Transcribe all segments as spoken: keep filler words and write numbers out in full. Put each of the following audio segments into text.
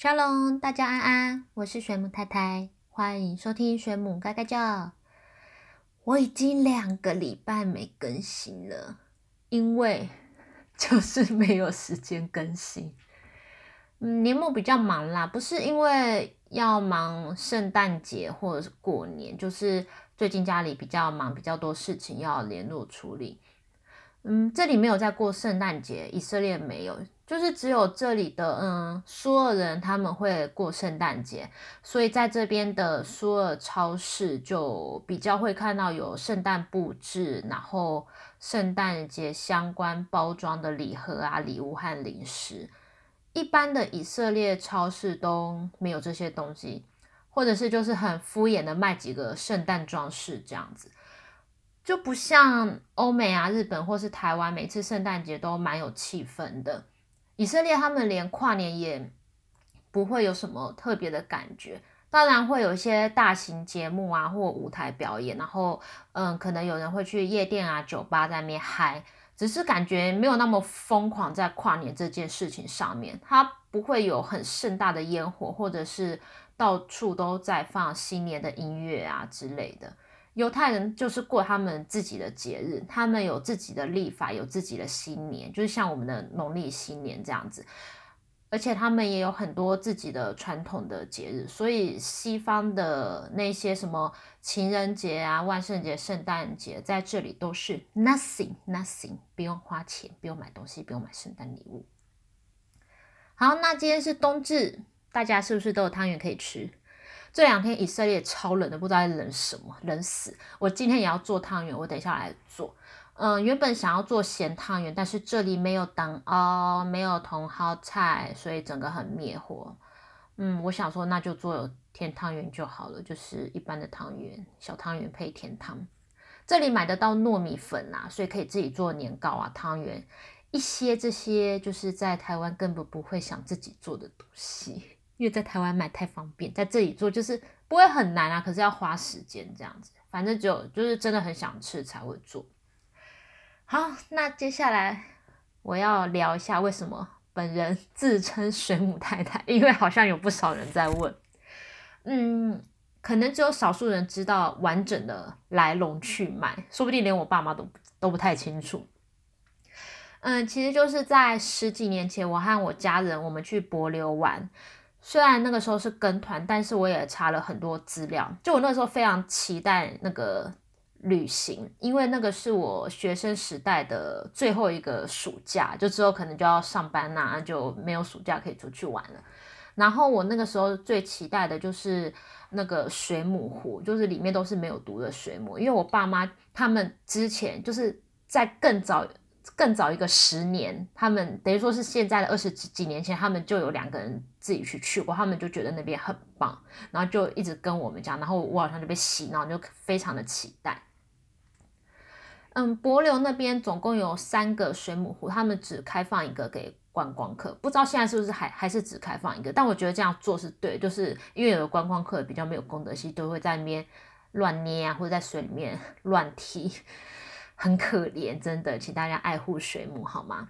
沙龙，大家安安，我是水母太太，欢迎收听水母嘎嘎叫。我已经两个礼拜没更新了，因为就是没有时间更新。嗯，年末比较忙啦，不是因为要忙圣诞节或者是过年，就是最近家里比较忙，比较多事情要联络处理。嗯，这里没有在过圣诞节，以色列没有。就是只有这里的嗯苏尔人他们会过圣诞节，所以在这边的苏尔超市就比较会看到有圣诞布置，然后圣诞节相关包装的礼盒啊、礼物和零食。一般的以色列超市都没有这些东西，或者是就是很敷衍的卖几个圣诞装饰这样子。就不像欧美啊、日本或是台湾，每次圣诞节都蛮有气氛的。以色列他们连跨年也不会有什么特别的感觉，当然会有一些大型节目啊或舞台表演，然后嗯，可能有人会去夜店啊、酒吧在那边嗨，只是感觉没有那么疯狂在跨年这件事情上面，它不会有很盛大的烟火，或者是到处都在放新年的音乐啊之类的。犹太人就是过他们自己的节日，他们有自己的历法，有自己的新年，就是像我们的农历新年这样子，而且他们也有很多自己的传统的节日，所以西方的那些什么情人节啊、万圣节、圣诞节在这里都是 nothing nothing， 不用花钱，不用买东西，不用买圣诞礼物。好，那今天是冬至，大家是不是都有汤圆可以吃？这两天以色列超冷的，不知道在冷什么，冷死！我今天也要做汤圆，我等一下来做。嗯，原本想要做咸汤圆，但是这里没有蛋糕，没有茼蒿菜，所以整个很灭火。嗯，我想说那就做甜汤圆就好了，就是一般的汤圆，小汤圆配甜汤。这里买得到糯米粉啦、啊，所以可以自己做年糕啊、汤圆，一些这些就是在台湾根本不会想自己做的东西。因为在台湾买太方便，在这里做就是不会很难啊，可是要花时间这样子。反正只有就是真的很想吃才会做。好，那接下来我要聊一下为什么本人自称水母太太，因为好像有不少人在问。嗯，可能只有少数人知道完整的来龙去脉，说不定连我爸妈都都不太清楚。嗯，其实就是在十几年前，我和我家人我们去帛琉玩。虽然那个时候是跟团，但是我也查了很多资料。就我那时候非常期待那个旅行，因为那个是我学生时代的最后一个暑假，就之后可能就要上班啊，就没有暑假可以出去玩了。然后我那个时候最期待的就是那个水母湖，就是里面都是没有毒的水母。因为我爸妈他们之前就是在更早更早一个十年，他们等于说是现在的二十几年前，他们就有两个人自己去去过，他们就觉得那边很棒，然后就一直跟我们讲，然后我好像就被洗脑，就非常的期待。嗯，帛琉那边总共有三个水母湖，他们只开放一个给观光客，不知道现在是不是还还是只开放一个，但我觉得这样做是对，就是因为有的观光客比较没有公德心，都会在那边乱捏啊，或者在水里面乱踢。很可怜，真的，请大家爱护水母好吗？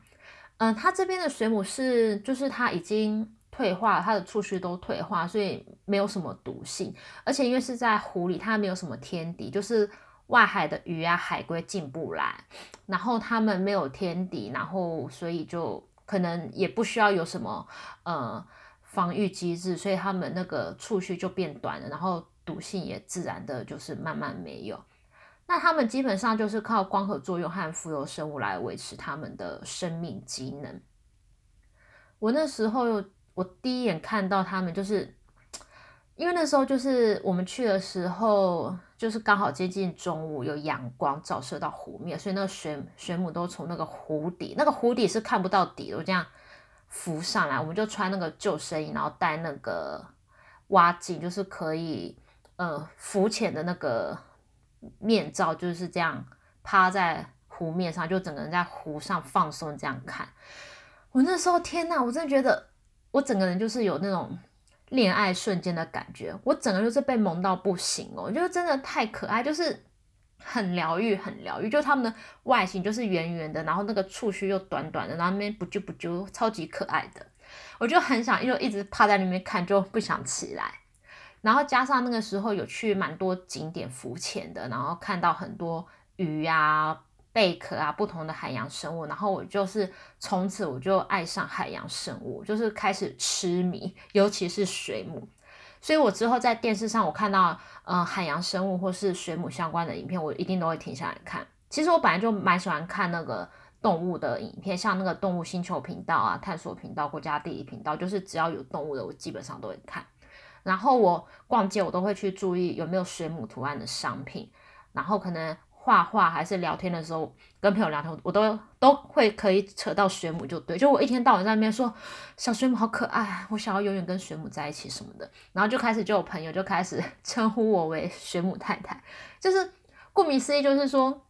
嗯，它这边的水母是，就是它已经退化了，它的触须都退化，所以没有什么毒性。而且因为是在湖里，它没有什么天敌，就是外海的鱼啊、海龟进不来，然后它们没有天敌，然后所以就可能也不需要有什么呃防御机制，所以它们那个触须就变短了，然后毒性也自然的就是慢慢没有。那他们基本上就是靠光合作用和浮游生物来维持他们的生命机能。我那时候，我第一眼看到他们，就是因为那时候就是我们去的时候，就是刚好接近中午，有阳光照射到湖面，所以那个水水母都从那个湖底，那个湖底是看不到底的，我这样浮上来，我们就穿那个救生衣，然后戴那个蛙镜，就是可以呃浮潜的那个。面罩，就是这样趴在湖面上，就整个人在湖上放松这样看。我那时候天哪，我真的觉得我整个人就是有那种恋爱瞬间的感觉，我整个就是被萌到不行哦，就真的太可爱，就是很疗愈，很疗愈。就他们的外形就是圆圆的，然后那个触须又短短的，然后那边不啾不啾，超级可爱的。我就很想就一直趴在里面看，就不想起来。然后加上那个时候有去蛮多景点浮潜的，然后看到很多鱼啊、贝壳啊、不同的海洋生物，然后我就是从此我就爱上海洋生物，就是开始痴迷，尤其是水母。所以我之后在电视上我看到呃海洋生物或是水母相关的影片，我一定都会停下来看。其实我本来就蛮喜欢看那个动物的影片，像那个动物星球频道啊、探索频道、国家地理频道，就是只要有动物的我基本上都会看。然后我逛街我都会去注意有没有水母图案的商品，然后可能画画还是聊天的时候，跟朋友聊天我都都会可以扯到水母就对，就我一天到晚在那边说小水母好可爱，我想要永远跟水母在一起什么的，然后就开始就有朋友就开始称呼我为水母太太，就是顾名思义就是说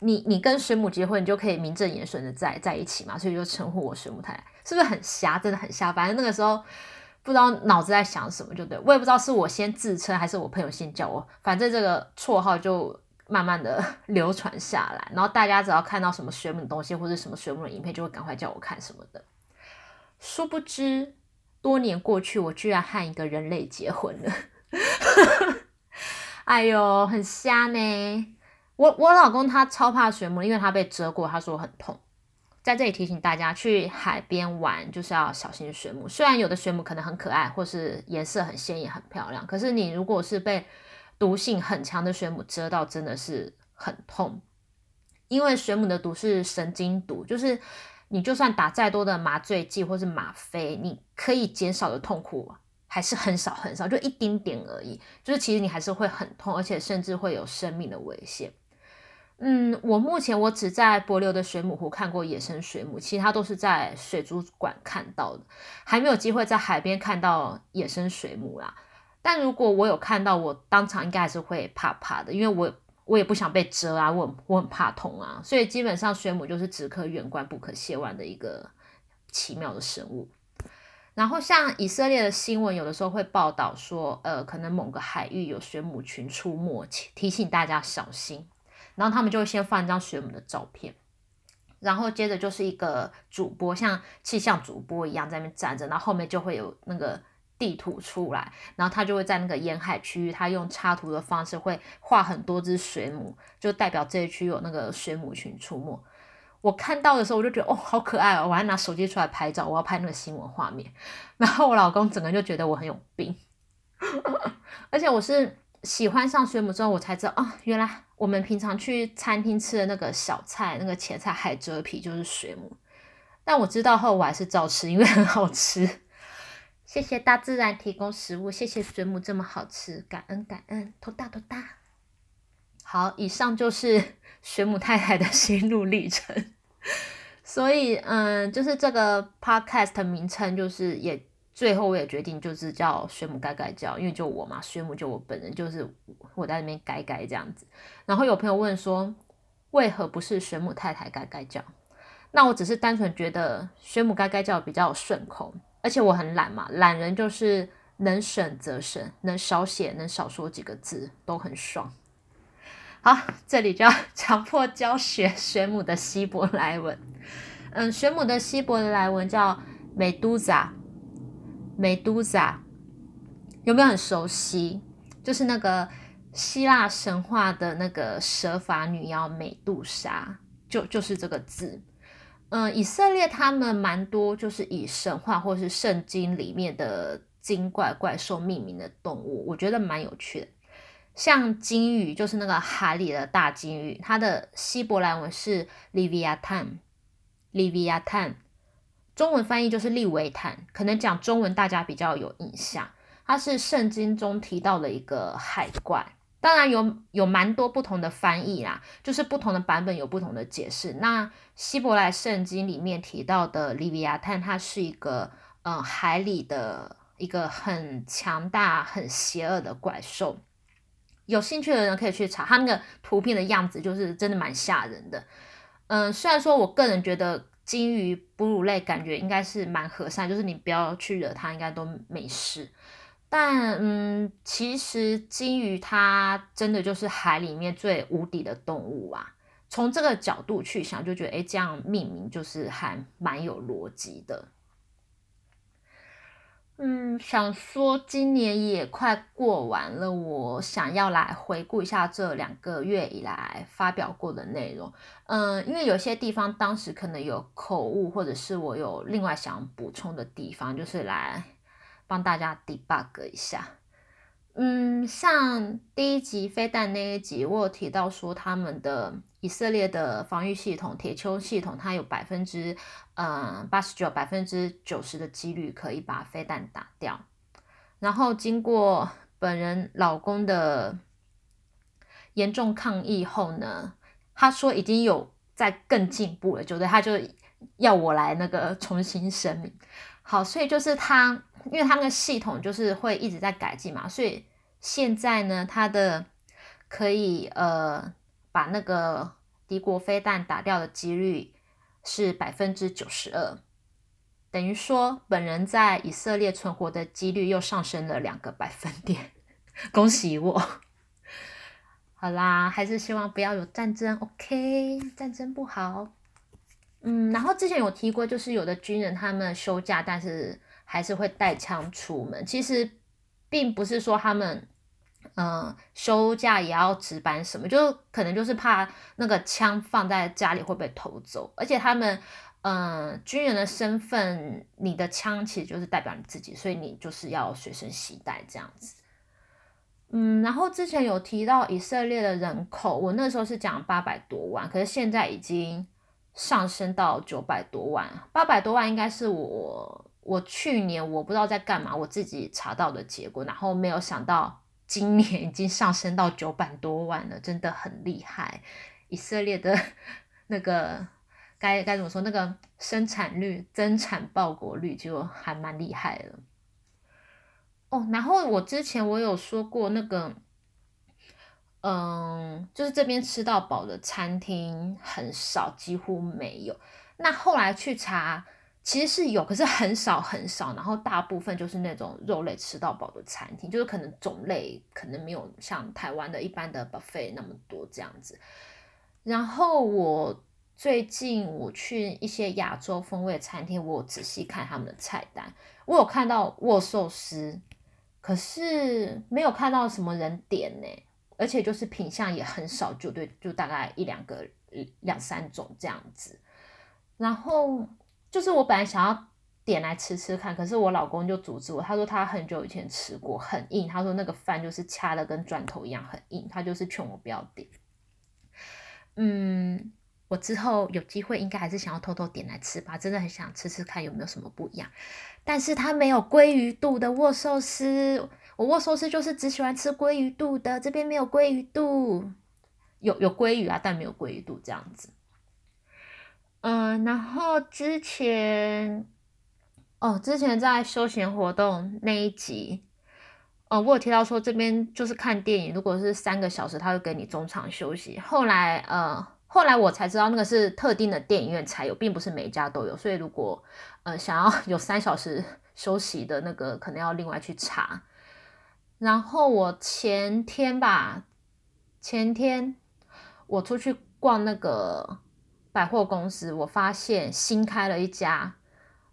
你你跟水母结婚，你就可以名正言顺的在在一起嘛，所以就称呼我水母太太，是不是很瞎？真的很瞎，反正那个时候不知道脑子在想什么就对，我也不知道是我先自称还是我朋友先叫我，反正这个绰号就慢慢的流传下来，然后大家只要看到什么水母的东西或者什么水母的影片，就会赶快叫我看什么的。殊不知多年过去，我居然和一个人类结婚了哎呦很瞎呢。我我老公他超怕水母，因为他被蛰过，他说很痛。在这里提醒大家，去海边玩就是要小心水母，虽然有的水母可能很可爱或是颜色很鲜艳很漂亮，可是你如果是被毒性很强的水母蛰到，真的是很痛。因为水母的毒是神经毒，就是你就算打再多的麻醉剂或是吗啡，你可以减少的痛苦还是很少很少，就一丁点而已，就是其实你还是会很痛，而且甚至会有生命的危险。嗯，我目前我只在帛琉的水母湖看过野生水母，其他都是在水族馆看到的，还没有机会在海边看到野生水母啦。但如果我有看到，我当场应该还是会怕怕的，因为我我也不想被蛰啊，我我很怕痛啊，所以基本上水母就是只可远观不可亵玩的一个奇妙的生物。然后像以色列的新闻有的时候会报道说，呃，可能某个海域有水母群出没，提醒大家小心。然后他们就会先放一张水母的照片，然后接着就是一个主播像气象主播一样在那边站着，然后后面就会有那个地图出来，然后他就会在那个沿海区域，他用插图的方式会画很多只水母，就代表这一区有那个水母群出没。我看到的时候我就觉得哦好可爱哦，我还拿手机出来拍照，我要拍那个新闻画面，然后我老公整个就觉得我很有病而且我是喜欢上水母之后我才知道啊、哦，原来我们平常去餐厅吃的那个小菜那个前菜海蜇皮就是水母，但我知道后我还是照吃，因为很好吃。谢谢大自然提供食物，谢谢水母这么好吃，感恩感恩，头大头大。好，以上就是水母太太的心路历程所以嗯，就是这个 podcast 名称就是也最后我也决定就是叫水母改改叫，因为就我嘛，水母就我本人，就是我在那边改改这样子。然后有朋友问说为何不是水母太太改改叫，那我只是单纯觉得水母改改叫比较顺口，而且我很懒嘛，懒人就是能省则省，能少写能少说几个字都很爽。好，这里就要强迫教学水母的希伯来文。嗯，水母的希伯来文叫 Medusa，美杜莎有没有很熟悉？就是那个希腊神话的那个蛇发女妖美杜莎，就就是这个字。嗯，以色列他们蛮多就是以神话或是圣经里面的精怪怪兽命名的动物，我觉得蛮有趣的。像鲸鱼，就是那个海里的大鲸鱼，它的希伯来文是 Leviathan， Leviathan。中文翻译就是利维坦，可能讲中文大家比较有印象，它是圣经中提到的一个海怪，当然有有蛮多不同的翻译啦，就是不同的版本有不同的解释。那希伯来圣经里面提到的利维亚坦，它是一个呃海里的一个很强大很邪恶的怪兽，有兴趣的人可以去查，它那个图片的样子就是真的蛮吓人的。嗯，虽然说我个人觉得鲸鱼、哺乳类感觉应该是蛮和善，就是你不要去惹它，应该都没事。但嗯，其实鲸鱼它真的就是海里面最无敌的动物啊。从这个角度去想，就觉得哎，这样命名就是还蛮有逻辑的。嗯，想说今年也快过完了，我想要来回顾一下这两个月以来发表过的内容。嗯，因为有些地方当时可能有口误，或者是我有另外想补充的地方，就是来帮大家 debug 一下。嗯，像第一集飞弹那一集，我有提到说他们的以色列的防御系统铁穹系统，它有百分之嗯八十九、百分之九十的几率可以把飞弹打掉。然后经过本人老公的严重抗议后呢，他说已经有在更进步了，就对，他就要我来那个重新声明。好，所以就是他，因为他那个系统就是会一直在改进嘛，所以现在呢，它的可以呃把那个敌国飞弹打掉的几率是 百分之九十二， 等于说本人在以色列存活的几率又上升了两个百分点，恭喜我。好啦，还是希望不要有战争 OK， 战争不好。嗯，然后之前有提过，就是有的军人他们休假但是还是会带枪出门，其实并不是说他们呃休假也要值班什么，就可能就是怕那个枪放在家里会被偷走，而且他们呃军人的身份，你的枪其实就是代表你自己，所以你就是要随身携带这样子。嗯，然后之前有提到以色列的人口，我那时候是讲八百多万，可是现在已经上升到九百多万，八百多万应该是我。我去年我不知道在干嘛，我自己查到的结果，然后没有想到今年已经上升到九百多万了，真的很厉害。以色列的那个该该怎么说，那个生产率、增产报国率就还蛮厉害的。哦，然后我之前我有说过那个，嗯，就是这边吃到饱的餐厅很少，几乎没有。那后来去查。其实是有，可是很少很少，然后大部分就是那种肉类吃到饱的餐厅，就是可能种类可能没有像台湾的一般的 buffet 那么多这样子。然后我最近我去一些亚洲风味餐厅，我仔细看他们的菜单，我有看到握寿司，可是没有看到什么人点呢、欸，而且就是品项也很少，就对，就大概一两个、两三种这样子，然后。就是我本来想要点来吃吃看，可是我老公就阻止我，他说他很久以前吃过，很硬，他说那个饭就是掐的跟砖头一样很硬，他就是劝我不要点。嗯，我之后有机会应该还是想要偷偷点来吃吧，真的很想吃吃看有没有什么不一样。但是他没有鲑鱼肚的握寿司，我握寿司就是只喜欢吃鲑鱼肚的，这边没有鲑鱼肚，有有鲑鱼啊，但没有鲑鱼肚这样子。嗯，然后之前哦，之前在休闲活动那一集，哦，我有提到说这边就是看电影，如果是三个小时，他就给你中场休息。后来呃，后来我才知道那个是特定的电影院才有，并不是每家都有。所以如果呃想要有三小时休息的那个，可能要另外去查。然后我前天吧，前天我出去逛那个。百货公司，我发现新开了一家，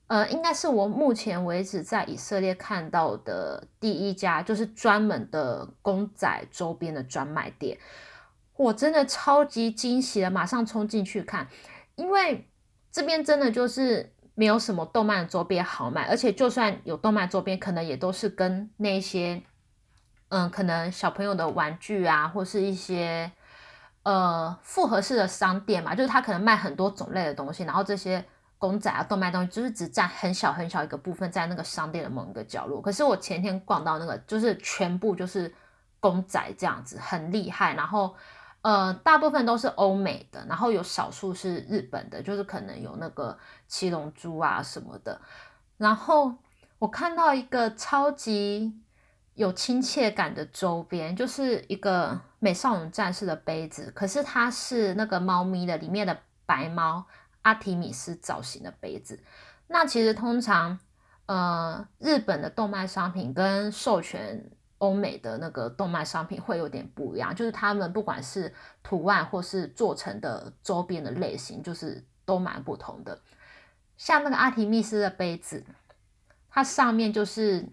呃，应该是我目前为止在以色列看到的第一家，就是专门的公仔周边的专卖店。我真的超级惊喜的，马上冲进去看，因为这边真的就是没有什么动漫周边好买，而且就算有动漫周边，可能也都是跟那些，嗯，可能小朋友的玩具啊，或是一些。呃，复合式的商店嘛，就是它可能卖很多种类的东西，然后这些公仔啊、动漫东西，就是只占很小很小一个部分，在那个商店的某一个角落。可是我前天逛到那个，就是全部就是公仔这样子，很厉害。然后，呃，大部分都是欧美的，然后有少数是日本的，就是可能有那个七龙珠啊什么的。然后我看到一个超级。有亲切感的周边，就是一个美少女战士的杯子，可是它是那个猫咪的里面的白猫阿提米斯造型的杯子。那其实通常呃日本的动漫商品跟授权欧美的那个动漫商品会有点不一样，就是他们不管是图案或是做成的周边的类型，就是都蛮不同的。像那个阿提米斯的杯子，它上面就是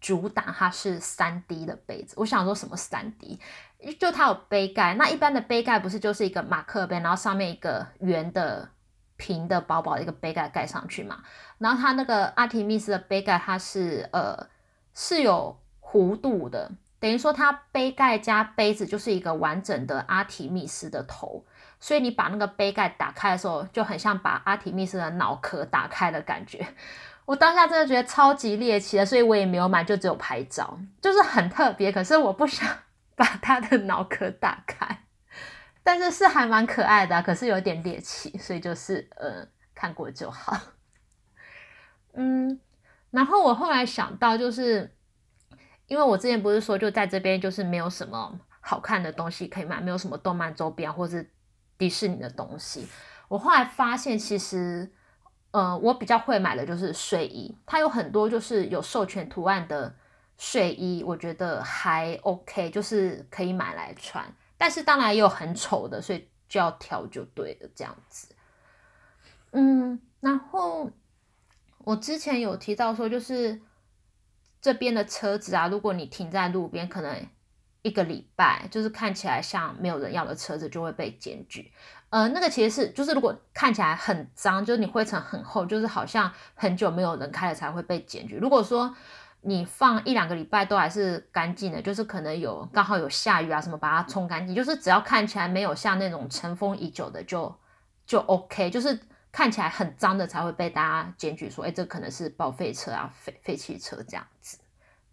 主打它是 三 D 的杯子。我想说什么 三 D， 就它有杯盖，那一般的杯盖不是就是一个马克杯，然后上面一个圆的平的薄薄的一个杯盖盖上去嘛，然后它那个阿提密斯的杯盖它是呃是有弧度的，等于说它杯盖加杯子就是一个完整的阿提密斯的头，所以你把那个杯盖打开的时候就很像把阿提密斯的脑壳打开的感觉。我当下真的觉得超级猎奇的，所以我也没有买，就只有拍照，就是很特别，可是我不想把它的脑壳打开，但是是还蛮可爱的、啊、可是有点猎奇，所以就是呃看过就好。嗯，然后我后来想到就是因为我之前不是说就在这边就是没有什么好看的东西可以买，没有什么动漫周边或是迪士尼的东西，我后来发现其实呃，我比较会买的就是睡衣，它有很多就是有授权图案的睡衣，我觉得还 OK， 就是可以买来穿，但是当然也有很丑的，所以就要挑就对了这样子。嗯，然后我之前有提到说就是这边的车子啊，如果你停在路边可能一个礼拜，就是看起来像没有人要的车子就会被检举。呃，那个其实是就是如果看起来很脏，就是你灰尘很厚，就是好像很久没有人开了才会被检举。如果说你放一两个礼拜都还是干净的，就是可能有刚好有下雨啊什么把它冲干净，就是只要看起来没有像那种尘封已久的就就 OK， 就是看起来很脏的才会被大家检举说，哎，这可能是报废车啊、废废弃车这样子，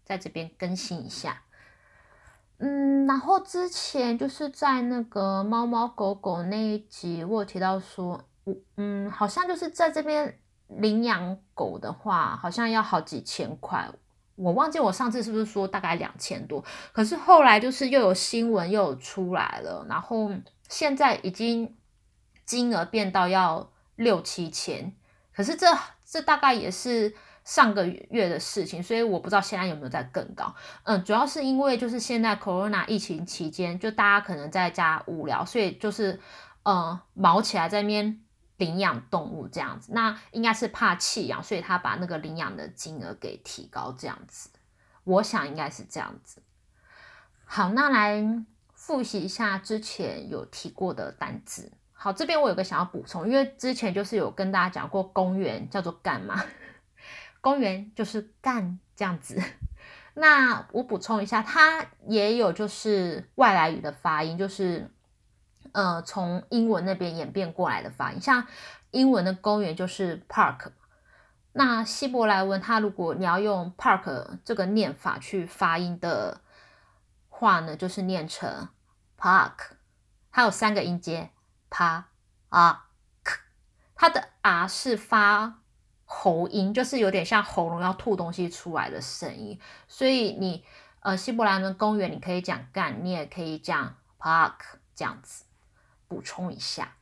在这边更新一下。嗯，然后之前就是在那个猫猫狗狗那一集我有提到说，嗯，好像就是在这边领养狗的话好像要好几千块，我忘记我上次是不是说大概两千多，可是后来就是又有新闻又有出来了，然后现在已经金额变到要六七千，可是这这大概也是上个月的事情，所以我不知道现在有没有在更高。嗯，主要是因为就是现在 corona 疫情期间，就大家可能在家无聊，所以就是呃毛起来在那边领养动物这样子，那应该是怕弃养，所以他把那个领养的金额给提高这样子，我想应该是这样子。好，那来复习一下之前有提过的单字。好，这边我有个想要补充，因为之前就是有跟大家讲过公园叫做干嘛，公园就是干这样子。那我补充一下，它也有就是外来语的发音，就是呃从英文那边演变过来的发音，像英文的公园就是 park， 那希伯来文它如果你要用 park 这个念法去发音的话呢，就是念成 park， 它有三个音节 park， 它的 r 是发喉音，就是有点像喉咙要吐东西出来的声音，所以你呃希伯来文公园你可以讲干，你也可以讲 park 这样子，补充一下。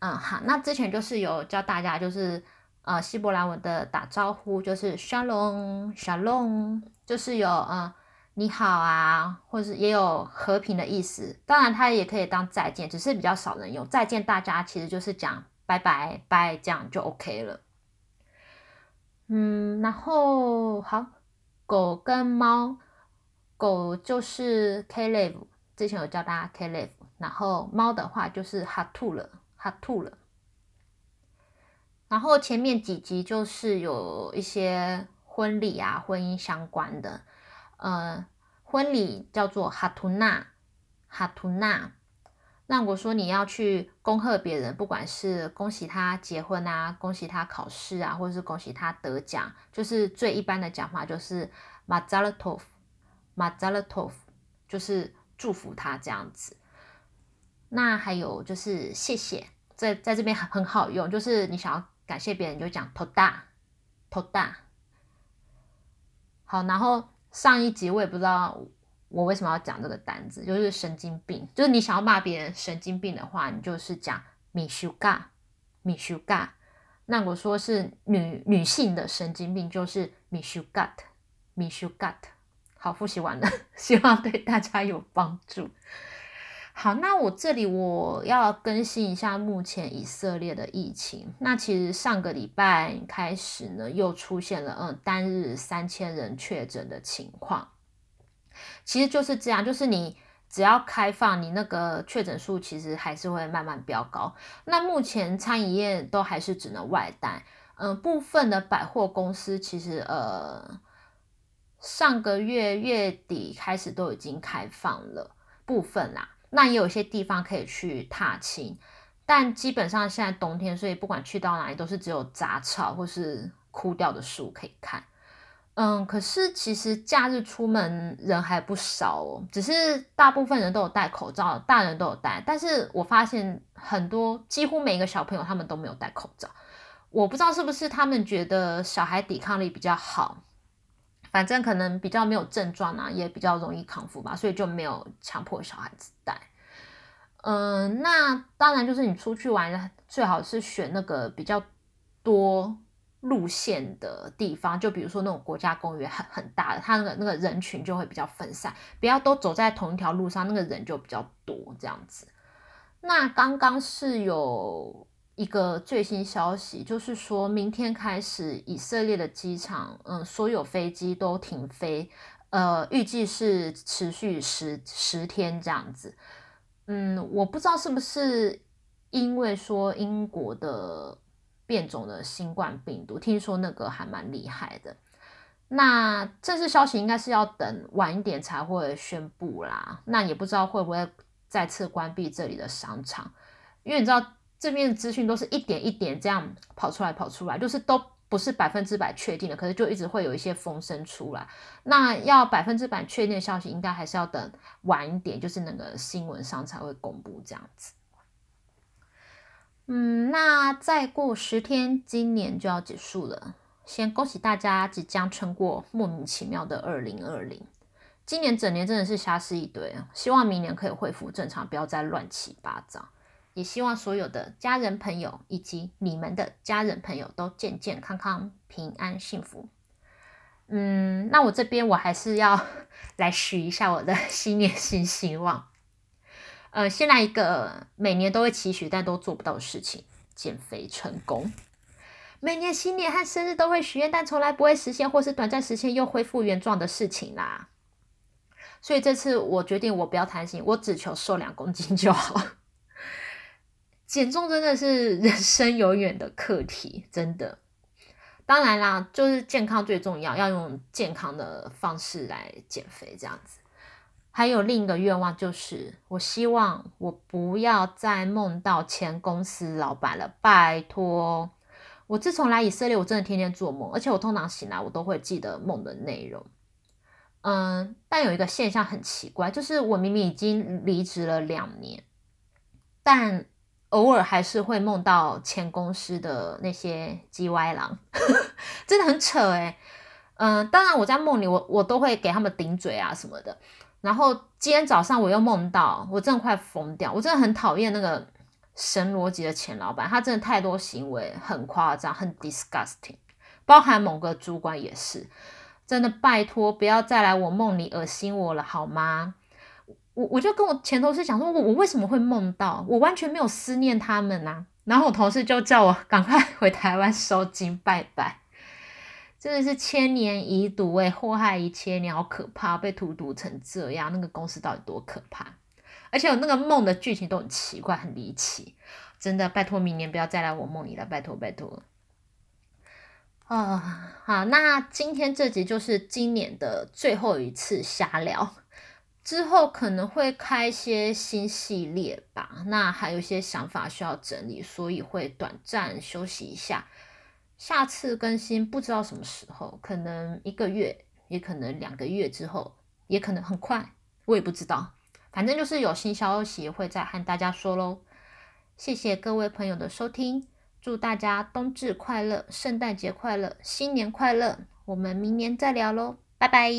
嗯，好，那之前就是有教大家就是呃希伯来文的打招呼就是 shalom shalom， 就是有呃你好啊，或是也有和平的意思，当然它也可以当再见，只是比较少人用，再见大家其实就是讲拜拜拜，这样就 OK 了。嗯，然后好，狗跟猫，狗就是 Kalev， 之前有教大家 Kalev， 然后猫的话就是 Hatul 了 Hatul 了。然后前面几集就是有一些婚礼啊婚姻相关的，呃，婚礼叫做 Hatuna Hatuna， 那我说你要去恭贺别人，不管是恭喜他结婚啊，恭喜他考试啊，或者是恭喜他得奖，就是最一般的讲法就是马扎勒托夫马扎勒托夫，就是祝福他这样子。那还有就是谢谢，在在这边很好用，就是你想要感谢别人就讲托大托大。好，然后上一集我也不知道我为什么要讲这个单字，就是神经病，就是你想要骂别人神经病的话，你就是讲 Mishukad Mishukad， 那我说是女女性的神经病就是 Mishukad Mishukad。 好，复习完了，希望对大家有帮助。好，那我这里我要更新一下目前以色列的疫情。那其实上个礼拜开始呢，又出现了嗯单日三千人确诊的情况。其实就是这样，就是你只要开放，你那个确诊数其实还是会慢慢飙高。那目前餐饮业都还是只能外带，嗯、呃，部分的百货公司其实呃上个月月底开始都已经开放了部分啦。那也有些地方可以去踏青，但基本上现在冬天，所以不管去到哪里都是只有杂草或是枯掉的树可以看。嗯，可是其实假日出门人还不少哦，只是大部分人都有戴口罩，大人都有戴，但是我发现很多几乎每一个小朋友他们都没有戴口罩，我不知道是不是他们觉得小孩抵抗力比较好，反正可能比较没有症状啊，也比较容易康复吧，所以就没有强迫小孩子戴。嗯，那当然就是你出去玩最好是选那个比较多路线的地方，就比如说那种国家公园 很, 很大的，它那个那个人群就会比较分散，不要都走在同一条路上，那个人就比较多这样子。那刚刚是有一个最新消息，就是说明天开始以色列的机场嗯，所有飞机都停飞，呃，预计是持续十十天这样子。嗯，我不知道是不是因为说英国的变种的新冠病毒，听说那个还蛮厉害的。那正式消息应该是要等晚一点才会宣布啦。那也不知道会不会再次关闭这里的商场，因为你知道这边的资讯都是一点一点这样跑出来跑出来，就是都不是百分之百确定的，可是就一直会有一些风声出来。那要百分之百确定的消息，应该还是要等晚一点，就是那个新闻上才会公布这样子。嗯，那再过十天，今年就要结束了。先恭喜大家即将撑过莫名其妙的二零二零。今年整年真的是瞎事一堆，希望明年可以恢复正常，不要再乱七八糟。也希望所有的家人朋友以及你们的家人朋友都健健康康、平安幸福。嗯，那我这边我还是要来许一下我的新年新希望。呃，先来一个每年都会期许但都做不到的事情，减肥成功。每年新年和生日都会许愿，但从来不会实现或是短暂实现又恢复原状的事情啦。所以这次我决定我不要贪心，我只求瘦两公斤就好。减重真的是人生永远的课题，真的。当然啦，就是健康最重要，要用健康的方式来减肥这样子。还有另一个愿望就是，我希望我不要再梦到前公司老板了，拜托！我自从来以色列，我真的天天做梦，而且我通常醒来，我都会记得梦的内容。嗯，但有一个现象很奇怪，就是我明明已经离职了两年，但偶尔还是会梦到前公司的那些G Y郎，真的很扯欸。嗯，当然我在梦里我，我我都会给他们顶嘴啊什么的。然后今天早上我又梦到，我真的快疯掉，我真的很讨厌那个神逻辑的前老板，他真的太多行为很夸张，很 disgusting， 包含某个主管也是，真的拜托不要再来我梦里恶心我了好吗？我我就跟我前同事讲说，我我为什么会梦到，我完全没有思念他们啊，然后我同事就叫我赶快回台湾收金拜拜。真的是千年遗毒欸，祸害一千年，好可怕，被荼毒成这样，那个公司到底多可怕？而且我那个梦的剧情都很奇怪，很离奇，真的拜托明年不要再来我梦里了，拜托拜托。啊，好，那今天这集就是今年的最后一次瞎聊，之后可能会开一些新系列吧，那还有一些想法需要整理，所以会短暂休息一下。下次更新不知道什么时候，可能一个月，也可能两个月之后，也可能很快，我也不知道。反正就是有新消息会再和大家说咯。谢谢各位朋友的收听，祝大家冬至快乐，圣诞节快乐，新年快乐，我们明年再聊咯，拜拜。